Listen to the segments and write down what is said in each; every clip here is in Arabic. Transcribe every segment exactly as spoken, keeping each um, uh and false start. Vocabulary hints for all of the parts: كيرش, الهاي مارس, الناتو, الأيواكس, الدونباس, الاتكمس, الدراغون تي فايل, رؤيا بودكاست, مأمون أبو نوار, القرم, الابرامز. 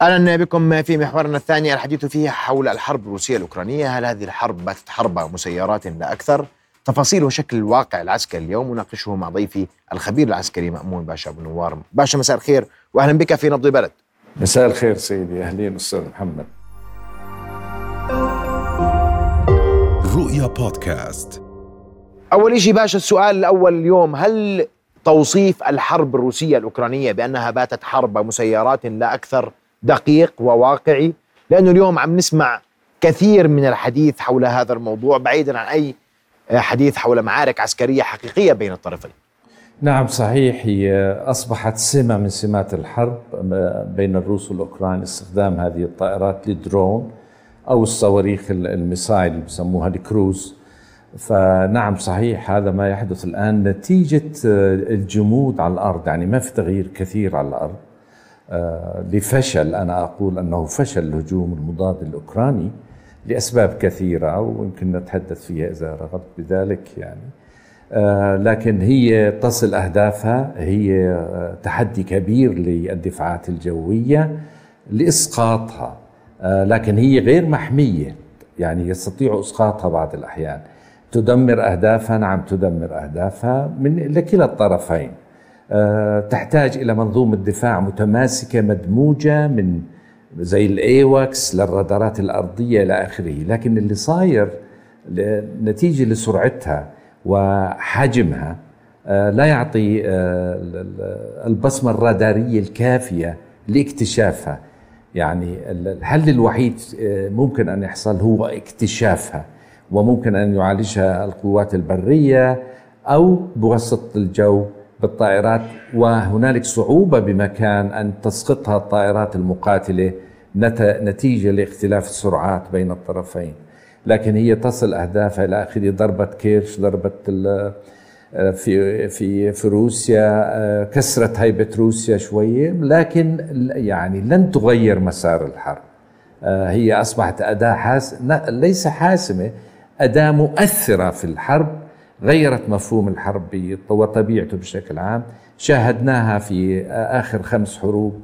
أهلا بكم في محورنا الثاني، الحديث فيه حول الحرب الروسية الأوكرانية. هل هذه الحرب باتت حرب مسيرات لا أكثر؟ تفاصيل وشكل الواقع العسكري اليوم نناقشه مع ضيفي الخبير العسكري مأمون باشا أبو نوار. باشا مساء الخير وأهلا بك في نبض بلد. مساء الخير سيدي، أهلين أستاذ محمد. رؤيا بودكاست. أول شيء باشا، السؤال الأول اليوم، هل توصيف الحرب الروسية الأوكرانية بأنها باتت حرب مسيرات لا أكثر دقيق وواقعي؟ لأنه اليوم عم نسمع كثير من الحديث حول هذا الموضوع بعيدا عن أي حديث حول معارك عسكرية حقيقية بين الطرفين. نعم صحيح، هي أصبحت سمة من سمات الحرب بين الروس والأوكران، استخدام هذه الطائرات للدرون أو الصواريخ الميسايل اللي بسموها الكروز. فنعم صحيح، هذا ما يحدث الآن نتيجة الجمود على الأرض، يعني ما في تغيير كثير على الأرض لفشل، أنا أقول أنه فشل الهجوم المضاد الأوكراني لأسباب كثيرة ويمكن نتحدث فيها إذا رغبت بذلك، يعني لكن هي تصل أهدافها، هي تحدي كبير للدفاعات الجوية لإسقاطها، لكن هي غير محمية، يعني يستطيع إسقاطها بعض الأحيان. تدمر أهدافها، نعم تدمر أهدافها من لكلا الطرفين. تحتاج إلى منظومة دفاع متماسكة مدموجة من زي الأيواكس للرادارات الأرضية إلى آخره، لكن اللي صاير نتيجة لسرعتها وحجمها لا يعطي البصمة الرادارية الكافية لاكتشافها. يعني الحل الوحيد ممكن أن يحصل هو اكتشافها، وممكن أن يعالجها القوات البرية أو بواسطة الجو بالطائرات، وهنالك صعوبة بمكان أن تسقطها الطائرات المقاتلة نتيجة لاختلاف السرعات بين الطرفين. لكن هي تصل أهدافها إلى آخره، ضربة كيرش، ضربة في في في روسيا، كسرت هيبة روسيا شوية، لكن يعني لن تغير مسار الحرب. هي أصبحت أداة حاس ليس حاسمة، أداة مؤثرة في الحرب، غيرت مفهوم الحرب وطبيعته بشكل عام. شاهدناها في آخر خمس حروب،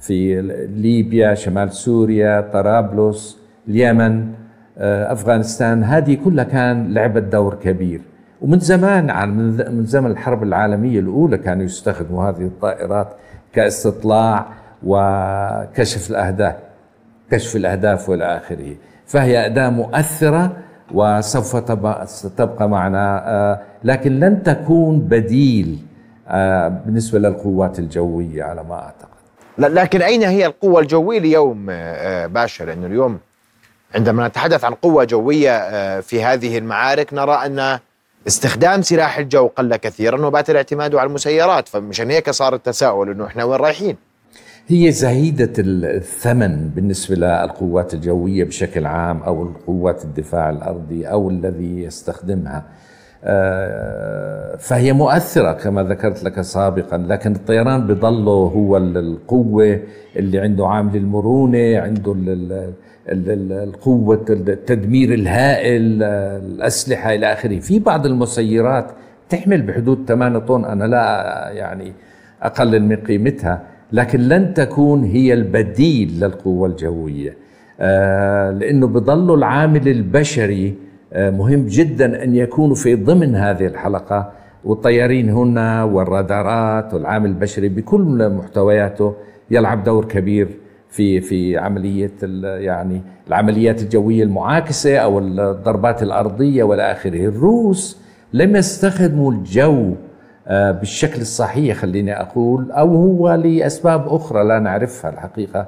في ليبيا، شمال سوريا، طرابلس، اليمن، أفغانستان، هذه كلها كان لعبت دور كبير. ومن زمان، من زمن الحرب العالمية الأولى، كانوا يستخدموا هذه الطائرات كاستطلاع وكشف الأهداف كشف الأهداف والى آخره. فهي أداة مؤثرة وسوف تبقى معنا، لكن لن تكون بديل بالنسبة للقوات الجوية على ما أعتقد. لكن أين هي القوة الجوية اليوم باشا؟ لأنه اليوم عندما نتحدث عن قوة جوية في هذه المعارك نرى أن استخدام سلاح الجو قل كثيرا وبات الاعتماد على المسيرات، فمشان هيك صار التساؤل أنه إحنا وين رايحين؟ هي زهيدة الثمن بالنسبة للقوات الجوية بشكل عام، أو القوات الدفاع الأرضي أو الذي يستخدمها. فهي مؤثرة كما ذكرت لك سابقا، لكن الطيران بيظله هو القوة اللي عنده عامل المرونة، عنده القوة التدمير الهائل، الأسلحة إلى آخره. في بعض المسيرات تحمل بحدود ثمانية طن، أنا لا يعني أقلل من قيمتها، لكن لن تكون هي البديل للقوة الجوية، لأنه بظل العامل البشري مهم جدا أن يكونوا في ضمن هذه الحلقة، والطيارين هنا والرادارات والعامل البشري بكل محتوياته يلعب دور كبير في في عملية يعني العمليات الجوية المعاكسة أو الضربات الأرضية والآخره. الروس لم يستخدموا الجو بالشكل الصحيح خليني أقول، أو هو لأسباب أخرى لا نعرفها الحقيقة،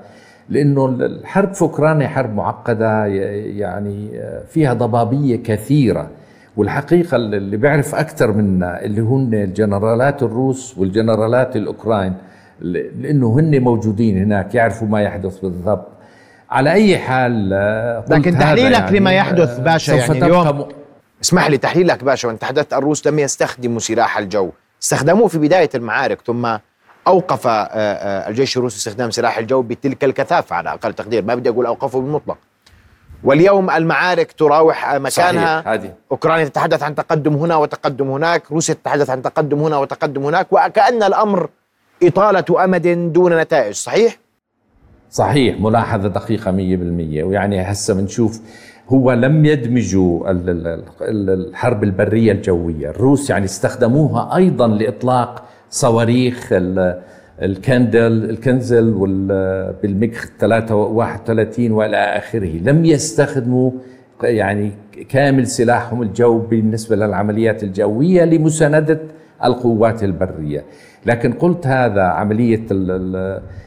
لأنه الحرب في أوكرانيا حرب معقدة، يعني فيها ضبابية كثيرة. والحقيقة اللي بعرف أكثر منا اللي هن الجنرالات الروس والجنرالات الأوكران، لأنه هن موجودين هناك يعرفوا ما يحدث بالضبط. على أي حال، لكن تحليلك يعني لما يحدث باشا، يعني اليوم اسمح لي تحليلك باشا، وأنت تحدثت الروس لم يستخدموا سلاح الجو، استخدموه في بداية المعارك ثم أوقف الجيش الروسي استخدام سلاح الجو بتلك الكثافة على أقل تقدير، ما بدي أقول أوقفه بالمطلق. واليوم المعارك تراوح مكانها، أوكرانيا تتحدث عن تقدم هنا وتقدم هناك، روسيا تتحدث عن تقدم هنا وتقدم هناك، وكأن الأمر إطالة أمد دون نتائج. صحيح؟ صحيح، ملاحظة دقيقة مية بالمية. ويعني هسه بنشوف هو لم يدمجوا الحرب البرية الجوية، الروس يعني استخدموها أيضا لإطلاق صواريخ الكندل الكنزل بالميغ ثلاثة وثلاثين وإلى آخره. لم يستخدموا يعني كامل سلاحهم الجو بالنسبة للعمليات الجوية لمساندة القوات البرية. لكن قلت هذا عملية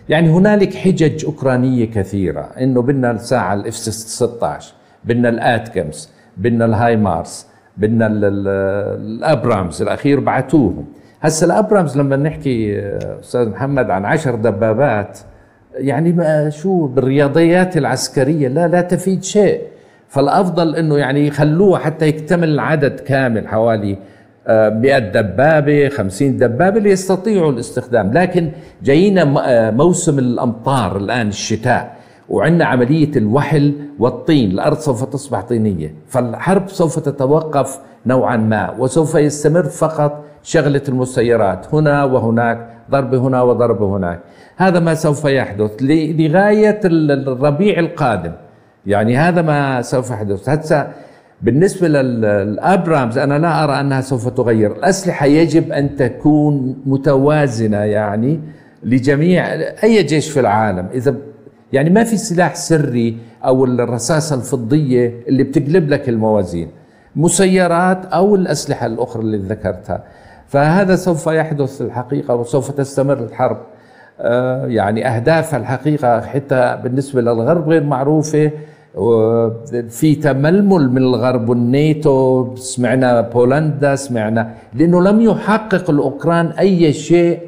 يعني هنالك حجج أوكرانية كثيرة، إنه بدنا الساعة الإف ستة عشر، بدنا الاتكمس، بدنا الهاي مارس، بدنا الابرامز. الأخير بعتوهم. هسه الابرامز لما نحكي أستاذ محمد عن عشر دبابات، يعني ما شو بالرياضيات العسكرية لا لا تفيد شيء. فالأفضل إنه يعني يخلوه حتى يكتمل العدد كامل، حوالي مئة دبابة، خمسين دبابة ليستطيعوا الاستخدام. لكن جايينا موسم الأمطار الآن، الشتاء، وعندنا عملية الوحل والطين، الأرض سوف تصبح طينية، فالحرب سوف تتوقف نوعا ما، وسوف يستمر فقط شغلة المسيرات هنا وهناك، ضرب هنا وضرب هناك. هذا ما سوف يحدث لغاية الربيع القادم، يعني هذا ما سوف يحدث. هسه بالنسبة للأبرامز أنا لا أرى أنها سوف تغير. الأسلحة يجب أن تكون متوازنة يعني لجميع أي جيش في العالم. إذا يعني ما في سلاح سري أو الرصاصة الفضية اللي بتقلب لك الموازين، مسيرات أو الأسلحة الأخرى اللي ذكرتها. فهذا سوف يحدث الحقيقة، وسوف تستمر الحرب. يعني أهدافها الحقيقة حتى بالنسبة للغرب غير معروفة، في تململ من الغرب والناتو. سمعنا بولندا، سمعنا، لأنه لم يحقق الأوكران أي شيء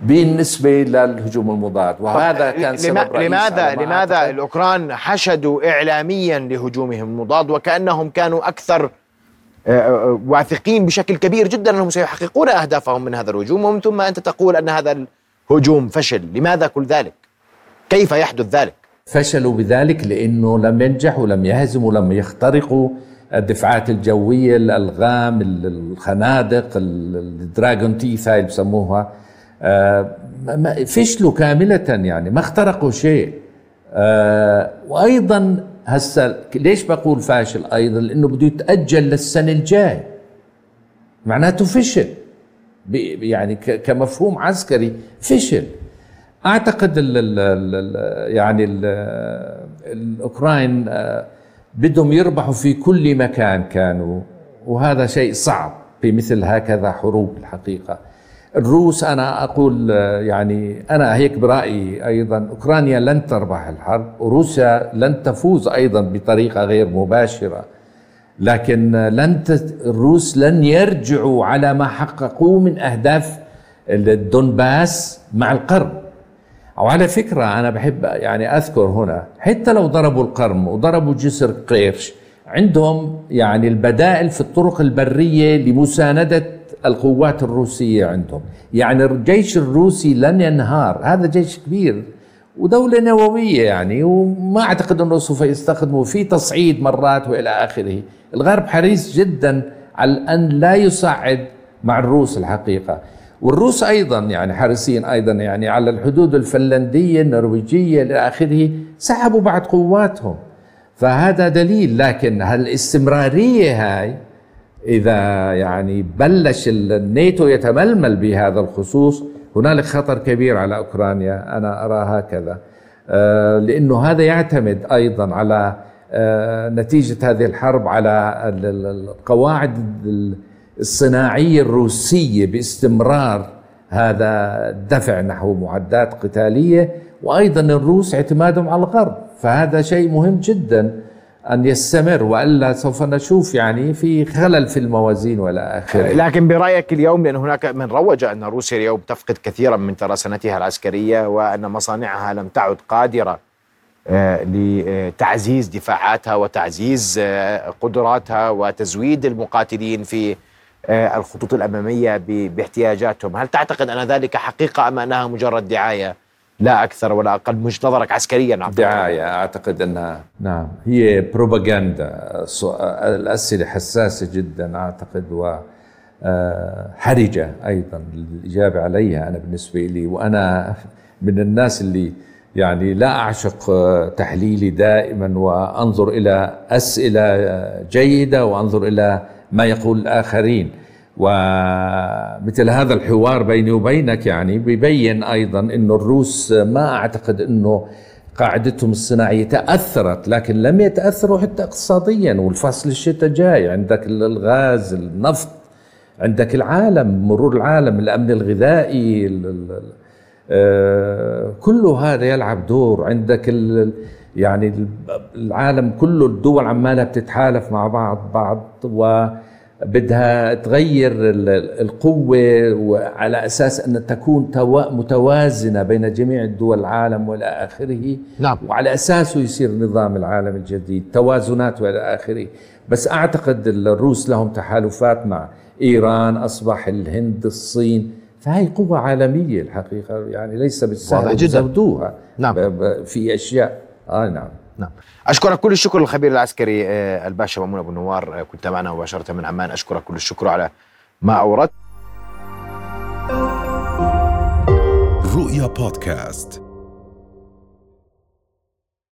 بالنسبة للهجوم المضاد، وهذا كان سبب رئيسي. لماذا لماذا الأوكران حشدوا إعلاميا لهجومهم المضاد، وكأنهم كانوا أكثر واثقين بشكل كبير جدا أنهم سيحققون أهدافهم من هذا الهجوم، ومن ثم أنت تقول أن هذا هجوم فشل؟ لماذا كل ذلك؟ كيف يحدث ذلك؟ فشلوا بذلك لأنه لم ينجحوا، لم يهزموا، لم يخترقوا الدفاعات الجوية، الألغام، الخنادق، الدراغون تي فايل بسموها. فشلوا كاملة، يعني ما اخترقوا شيء. وأيضا هسه ليش بقول فاشل أيضا؟ لأنه بده يتأجل للسنة الجاي، معناته فشل يعني كمفهوم عسكري فشل. أعتقد ال ال يعني ال الأوكران بدهم يربحوا في كل مكان كانوا، وهذا شيء صعب في مثل هكذا حروب الحقيقة. الروس أنا أقول يعني أنا هيك برأيي أيضا، أوكرانيا لن تربح الحرب، وروسيا لن تفوز أيضا بطريقة غير مباشرة. لكن لن تت... الروس لن يرجعوا على ما حققوه من أهداف الدونباس مع القرم. أو على فكرة أنا بحب يعني أذكر هنا، حتى لو ضربوا القرم وضربوا جسر قيرش، عندهم يعني البدائل في الطرق البرية لمساندة القوات الروسية عندهم. يعني الجيش الروسي لن ينهار، هذا جيش كبير ودولة نووية يعني، وما أعتقد أنه سوف يستخدموا في تصعيد مرات وإلى آخره. الغرب حريص جدا على أن لا يصعد مع الروس الحقيقة، والروس أيضا يعني حريصين أيضا يعني على الحدود الفنلندية النرويجية إلى آخره، سحبوا بعض قواتهم، فهذا دليل. لكن هالاستمرارية هاي إذا يعني بلش الناتو يتململ بهذا الخصوص، هنالك خطر كبير على أوكرانيا، أنا أرى هكذا. آه لأنه هذا يعتمد أيضا على آه نتيجة هذه الحرب على القواعد الصناعية الروسية باستمرار هذا الدفع نحو معدات قتالية، وأيضا الروس اعتمادهم على الغرب. فهذا شيء مهم جدا أن يستمر، وإلا سوف نشوف يعني في خلل في الموازين وإلى آخره. لكن برأيك اليوم، لأن هناك من روج أن روسيا اليوم تفقد كثيرا من ترسانتها العسكرية، وأن مصانعها لم تعد قادرة لتعزيز دفاعاتها وتعزيز قدراتها وتزويد المقاتلين في الخطوط الأمامية باحتياجاتهم، هل تعتقد أن ذلك حقيقة أم أنها مجرد دعاية لا أكثر ولا أقل؟ من وجهة نظرك عسكرياً دعاية، أعتقد أنها نعم هي بروباغندا. الأسئلة حساسة جداً أعتقد، وحرجة أيضاً الإجابة عليها أنا بالنسبة لي. وأنا من الناس اللي يعني لا أعشق تحليلي دائما وأنظر إلى أسئلة جيدة وأنظر إلى ما يقول الآخرين. ومثل هذا الحوار بيني وبينك يعني بيبين أيضا أن الروس ما أعتقد أنه قاعدتهم الصناعية تأثرت، لكن لم يتأثروا حتى اقتصاديا، والفصل الشتاء جاي، عندك الغاز، النفط، عندك العالم، مرور العالم، الأمن الغذائي، آه كله هذا يلعب دور. عندك ال يعني العالم كله، الدول عمالها بتتحالف مع بعض بعض وبدها تغير القوة وعلى أساس أن تكون متوازنة بين جميع الدول العالم وإلى آخره. نعم. وعلى أساسه يصير نظام العالم الجديد، توازنات وإلى آخره. بس أعتقد الروس لهم تحالفات مع إيران، أصبح الهند، الصين، فهي قوة عالمية الحقيقة، يعني ليس بالسهل يزودوها. نعم. في أشياء. آه نعم. نعم. أشكرك كل الشكر للخبير العسكري الباشا مأمون أبو نوار، كنت معنا مباشرة من عمان. أشكرك كل الشكر على ما أوردت. رؤيا بودكاست.